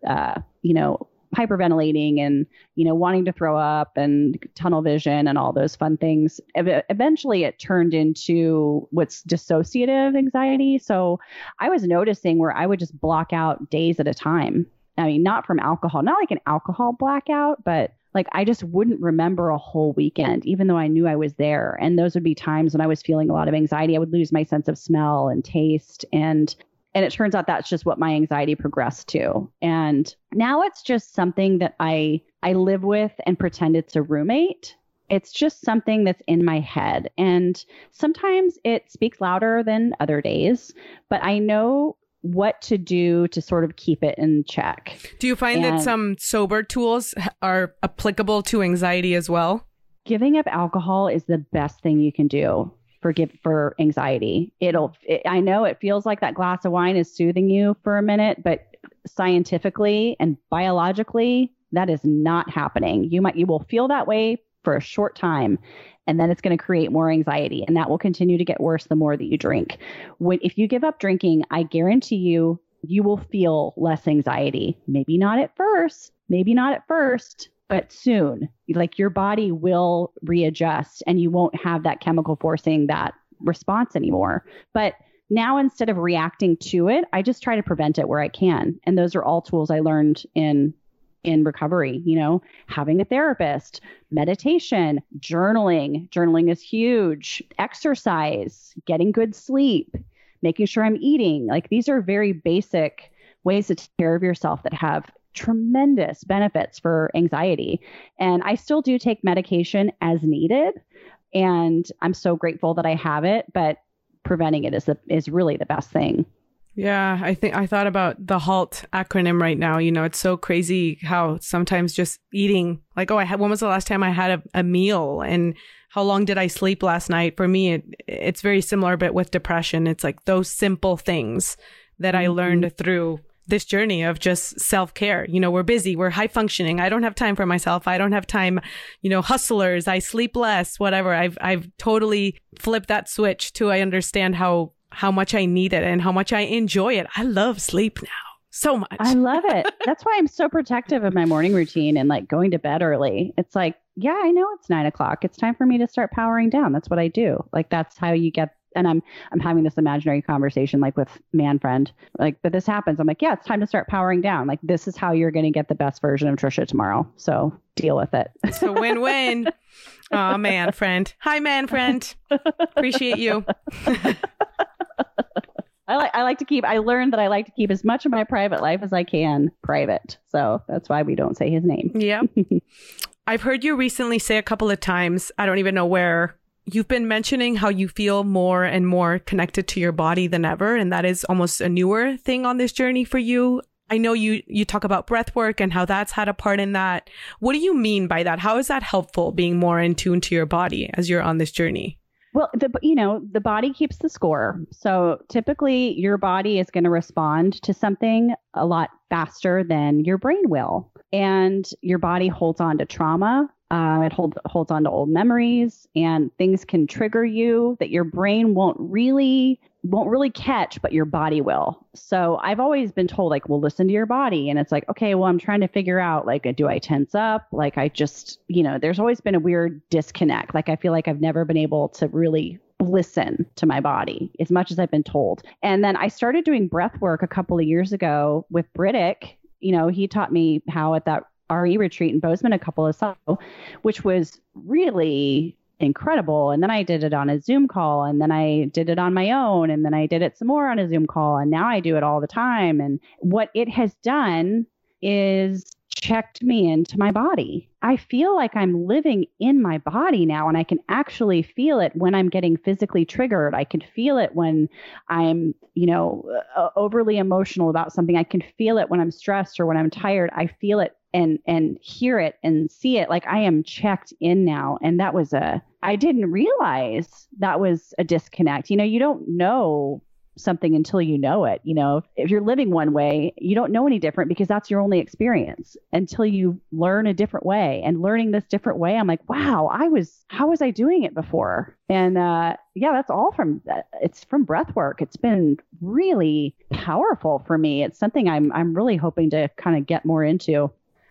you know, hyperventilating and, you know, wanting to throw up and tunnel vision and all those fun things. Eventually it turned into what's dissociative anxiety. So I was noticing where I would just block out days at a time. I mean, not from alcohol, not like an alcohol blackout, but like I just wouldn't remember a whole weekend, even though I knew I was there. And those would be times when I was feeling a lot of anxiety. I would lose my sense of smell and taste. And it turns out that's just what my anxiety progressed to. And now it's just something that I live with and pretend it's a roommate. It's just something that's in my head. And sometimes it speaks louder than other days, but I know what to do to sort of keep it in check. Do you find that some sober tools are applicable to anxiety as well? Giving up alcohol is the best thing you can do. For anxiety. I know it feels like that glass of wine is soothing you for a minute, but scientifically and biologically, that is not happening. You will feel that way for a short time, and then it's going to create more anxiety, and that will continue to get worse the more that you drink. If you give up drinking, I guarantee you will feel less anxiety. Maybe not at first, but soon, like your body will readjust and you won't have that chemical forcing that response anymore. But now instead of reacting to it, I just try to prevent it where I can. And those are all tools I learned in recovery, you know, having a therapist, meditation, journaling. Journaling is huge. Exercise, getting good sleep, making sure I'm eating. Like these are very basic ways to take care of yourself that have tremendous benefits for anxiety. And I still do take medication as needed. And I'm so grateful that I have it. But preventing it is really the best thing. Yeah, I thought about the HALT acronym right now. You know, it's so crazy how sometimes just eating, like, when was the last time I had a meal, and how long did I sleep last night? For me, it's very similar, but with depression, it's like those simple things that I learned through this journey of just self-care. You know, we're busy, we're high functioning. I don't have time for myself. I don't have time, you know, hustlers, I sleep less, whatever. I've totally flipped that switch to I understand how much I need it and how much I enjoy it. I love sleep now so much. I love it. That's why I'm so protective of my morning routine and like going to bed early. It's like, yeah, I know it's 9 o'clock. It's time for me to start powering down. That's what I do. Like, that's how you get. And I'm having this imaginary conversation like with man friend, like, but this happens. I'm like, yeah, it's time to start powering down. Like, this is how you're going to get the best version of Tricia tomorrow. So deal with it. It's a win-win. Oh, man friend. Hi, man friend. Appreciate you. I learned that I like to keep as much of my private life as I can private. So that's why we don't say his name. Yeah. I've heard you recently say a couple of times, I don't even know where, you've been mentioning how you feel more and more connected to your body than ever. And that is almost a newer thing on this journey for you. I know you talk about breath work and how that's had a part in that. What do you mean by that? How is that helpful, being more in tune to your body as you're on this journey? Well, the body keeps the score. So typically your body is going to respond to something a lot faster than your brain will. And your body holds on to trauma. It holds on to old memories, and things can trigger you that your brain won't really catch, but your body will. So I've always been told, like, well, listen to your body. And it's like, okay, well, I'm trying to figure out, like, do I tense up? Like, I just, you know, there's always been a weird disconnect. Like, I feel like I've never been able to really listen to my body as much as I've been told. And then I started doing breath work a couple of years ago with Britick. You know, he taught me how at that RE retreat in Bozeman a couple of so, which was really incredible. And then I did it on a Zoom call, and then I did it on my own, and then I did it some more on a Zoom call, and now I do it all the time. And what it has done is checked me into my body. I feel like I'm living in my body now, and I can actually feel it when I'm getting physically triggered. I can feel it when I'm, you know, overly emotional about something. I can feel it when I'm stressed or when I'm tired. I feel it and hear it and see it. Like, I am checked in now. And that was I didn't realize that was a disconnect. You know, you don't know something until you know it. You know, if you're living one way, you don't know any different, because that's your only experience until you learn a different way. And learning this different way, I'm like, wow, how was I doing it before? And yeah, that's all from breath work. It's been really powerful for me. It's something I'm really hoping to kind of get more into.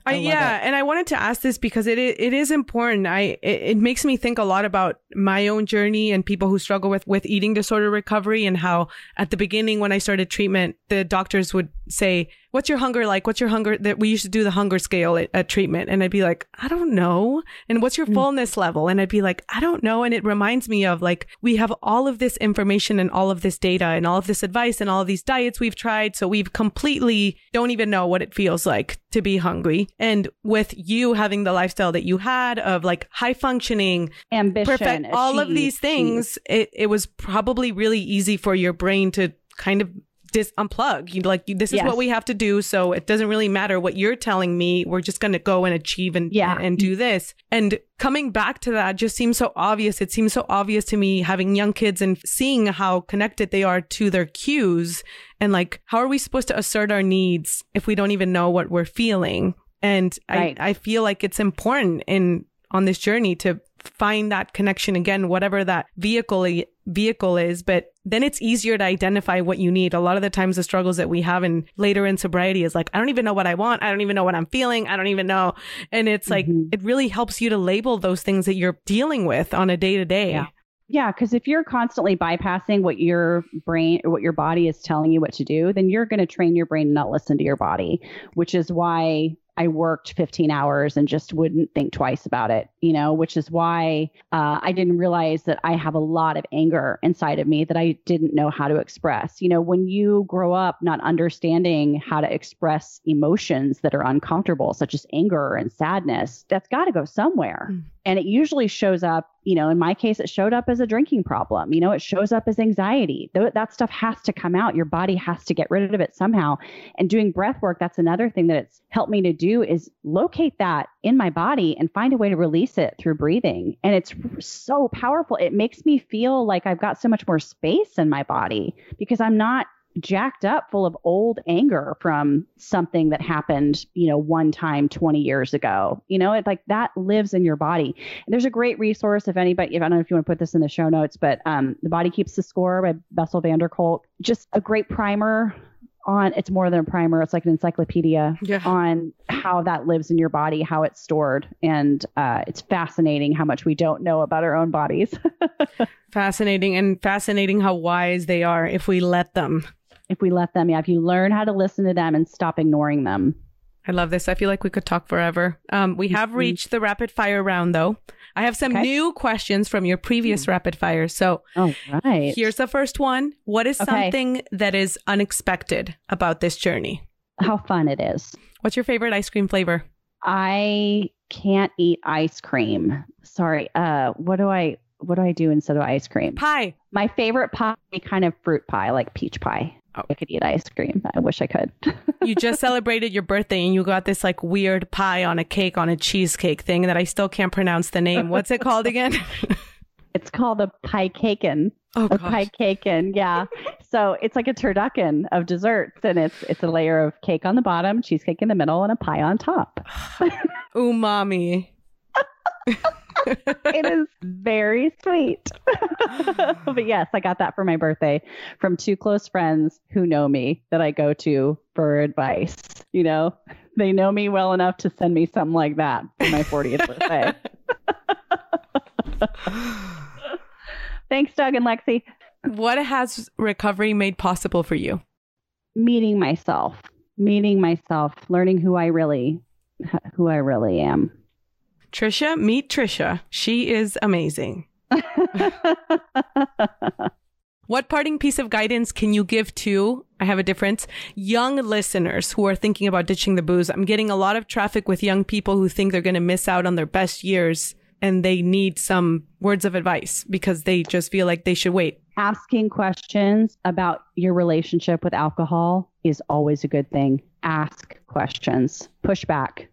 And I wanted to ask this because it is important. It makes me think a lot about my own journey and people who struggle with eating disorder recovery, and how at the beginning when I started treatment, the doctors would say, "What's your hunger like? What's your hunger?" That we used to do the hunger scale at treatment, and I'd be like, "I don't know." And "What's your fullness level?" And I'd be like, "I don't know." And it reminds me of, like, we have all of this information and all of this data and all of this advice and all of these diets we've tried, so we've completely don't even know what it feels like to be hungry. And with you having the lifestyle that you had of, like, high functioning, ambition, perfect, all of these things, it was probably really easy for your brain to kind of unplug. You like, this is what we have to do. So it doesn't really matter what you're telling me. We're just going to go and achieve and do this. And coming back to that just seems so obvious. It seems so obvious to me, having young kids and seeing how connected they are to their cues. And, like, how are we supposed to assert our needs if we don't even know what we're feeling? And right. I feel like it's important on this journey to find that connection again, whatever that vehicle is, but then it's easier to identify what you need. A lot of the times the struggles that we have later in sobriety is like, I don't even know what I want. I don't even know what I'm feeling. I don't even know. And it's like, it really helps you to label those things that you're dealing with on a day to day. Yeah. Because if you're constantly bypassing what your brain or what your body is telling you what to do, then you're going to train your brain to not listen to your body, which is why I worked 15 hours and just wouldn't think twice about it, you know, which is why I didn't realize that I have a lot of anger inside of me that I didn't know how to express. You know, when you grow up not understanding how to express emotions that are uncomfortable, such as anger and sadness, that's got to go somewhere. And it usually shows up, you know, in my case, it showed up as a drinking problem. You know, it shows up as anxiety. That stuff has to come out. Your body has to get rid of it somehow. And doing breath work, that's another thing that it's helped me to do, is locate that in my body and find a way to release it through breathing. And it's so powerful. It makes me feel like I've got so much more space in my body, because I'm not jacked up full of old anger from something that happened, you know, one time 20 years ago. You know, it's like that lives in your body. And there's a great resource if anybody, I don't know if you want to put this in the show notes, but The Body Keeps the Score by Bessel van der Kolk. Just a great primer on, it's more than a primer, it's like an encyclopedia on how that lives in your body, how it's stored. And it's fascinating how much we don't know about our own bodies. Fascinating, and fascinating how wise they are if we let them. If we let them, yeah. If you learn how to listen to them and stop ignoring them. I love this. I feel like we could talk forever. We have reached the rapid fire round, though. I have some new questions from your previous rapid fire. So here's the first one. What is something that is unexpected about this journey? How fun it is. What's your favorite ice cream flavor? I can't eat ice cream. Sorry. What do I do instead of ice cream? Pie. My favorite pie, kind of fruit pie, like peach pie. Oh. I could eat ice cream. I wish I could. You just celebrated your birthday and you got this like weird pie on a cake, on a cheesecake thing that I still can't pronounce the name. What's it called again? It's called a pie-cakin. Oh, gosh. A pie-cakin, yeah. So it's like a turducken of desserts, and it's a layer of cake on the bottom, cheesecake in the middle, and a pie on top. Umami. It is very sweet. But yes, I got that for my birthday from two close friends who know me, that I go to for advice. You know, they know me well enough to send me something like that for my 40th birthday. Thanks, Doug and Lexi. What has recovery made possible for you? Meeting myself, learning who I really am. Tricia, meet Tricia. She is amazing. What parting piece of guidance can you give to, I have a difference, young listeners who are thinking about ditching the booze? I'm getting a lot of traffic with young people who think they're going to miss out on their best years, and they need some words of advice because they just feel like they should wait. Asking questions about your relationship with alcohol is always a good thing. Ask questions. Push back.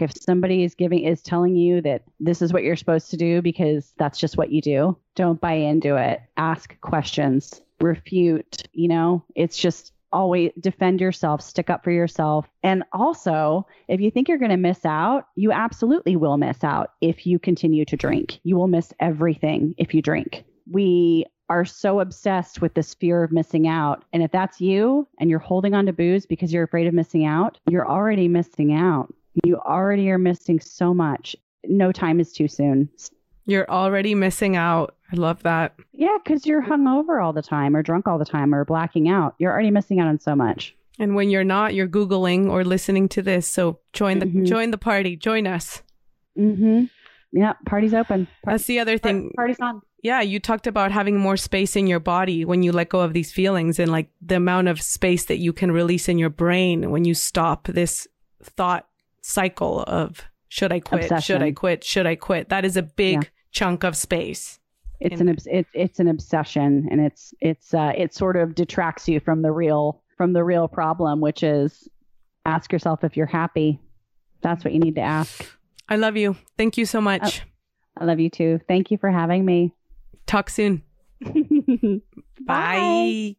If somebody is telling you that this is what you're supposed to do because that's just what you do, don't buy into it. Ask questions, refute, you know, it's just always defend yourself, stick up for yourself. And also, if you think you're going to miss out, you absolutely will miss out. If you continue to drink, you will miss everything. If you drink, we are so obsessed with this fear of missing out. And if that's you and you're holding on to booze because you're afraid of missing out, you're already missing out. You already are missing so much. No time is too soon. You're already missing out. I love that. Yeah, because you're hungover all the time, or drunk all the time, or blacking out. You're already missing out on so much. And when you're not, you're Googling or listening to this. So join the party. Join us. Mm-hmm. Yeah, party's open. That's the other thing. Party's on. Yeah, you talked about having more space in your body when you let go of these feelings, and like the amount of space that you can release in your brain when you stop this thought cycle of should I quit? Obsession. Should I quit? That is a big chunk of space. It's an obsession, and it sort of detracts you from the real problem, which is ask yourself if you're happy. That's what you need to ask. I love you. Thank you so much. I love you too. Thank you for having me. Talk soon. Bye. Bye.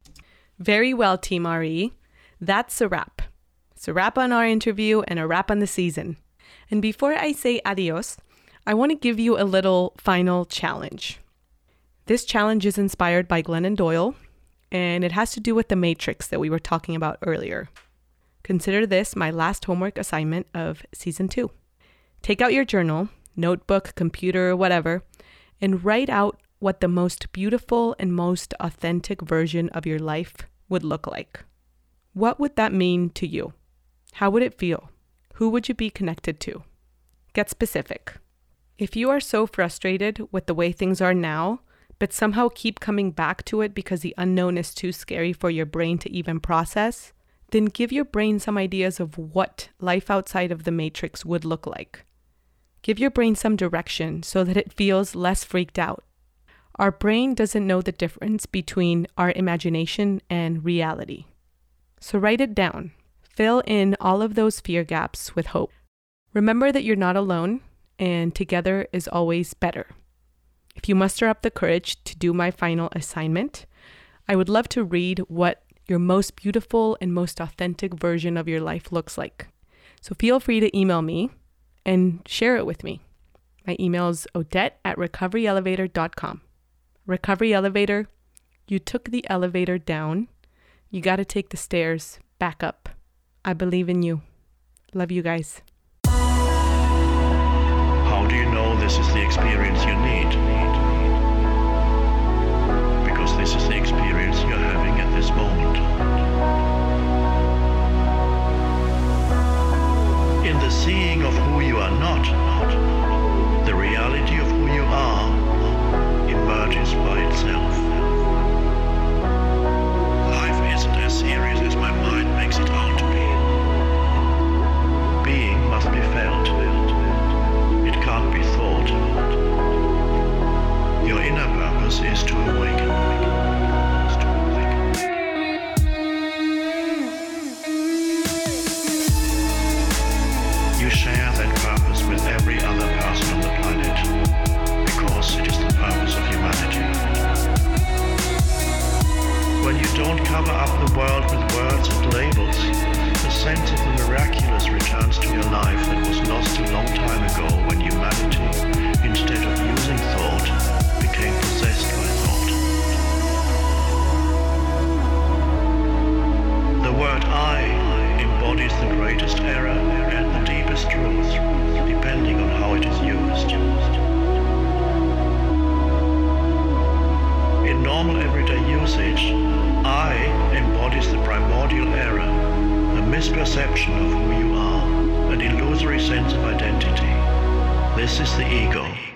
Very well, Team RE. That's a wrap. It's a wrap on our interview and a wrap on the season. And before I say adios, I want to give you a little final challenge. This challenge is inspired by Glennon Doyle, and it has to do with the matrix that we were talking about earlier. Consider this my last homework assignment of season 2. Take out your journal, notebook, computer, whatever, and write out what the most beautiful and most authentic version of your life would look like. What would that mean to you? How would it feel? Who would you be connected to? Get specific. If you are so frustrated with the way things are now, but somehow keep coming back to it because the unknown is too scary for your brain to even process, then give your brain some ideas of what life outside of the matrix would look like. Give your brain some direction so that it feels less freaked out. Our brain doesn't know the difference between our imagination and reality. So write it down. Fill in all of those fear gaps with hope. Remember that you're not alone, and together is always better. If you muster up the courage to do my final assignment, I would love to read what your most beautiful and most authentic version of your life looks like. So feel free to email me and share it with me. My email is odette@recoveryelevator.com. Recovery Elevator, you took the elevator down. You got to take the stairs back up. I believe in you. Love you guys. How do you know this is the experience you need? Because this is the experience you're having at this moment. In the seeing of who you are not, the reality of who you are emerges by itself. Life isn't as serious as my mind makes it out to be. Being must be felt. It can't be thought. Your inner purpose is to awaken. You share that purpose with every other person on the planet because it is the purpose of humanity. When you don't cover up the world with words and labels, the sense of the miraculous returns to your life that was lost a long time ago when humanity, instead of using thought, became possessed by thought. The word I embodies the greatest error and the deepest truth, depending on how it is used. In normal everyday usage, I embodies the primordial error, a misperception of who you are, an illusory sense of identity. This is the ego.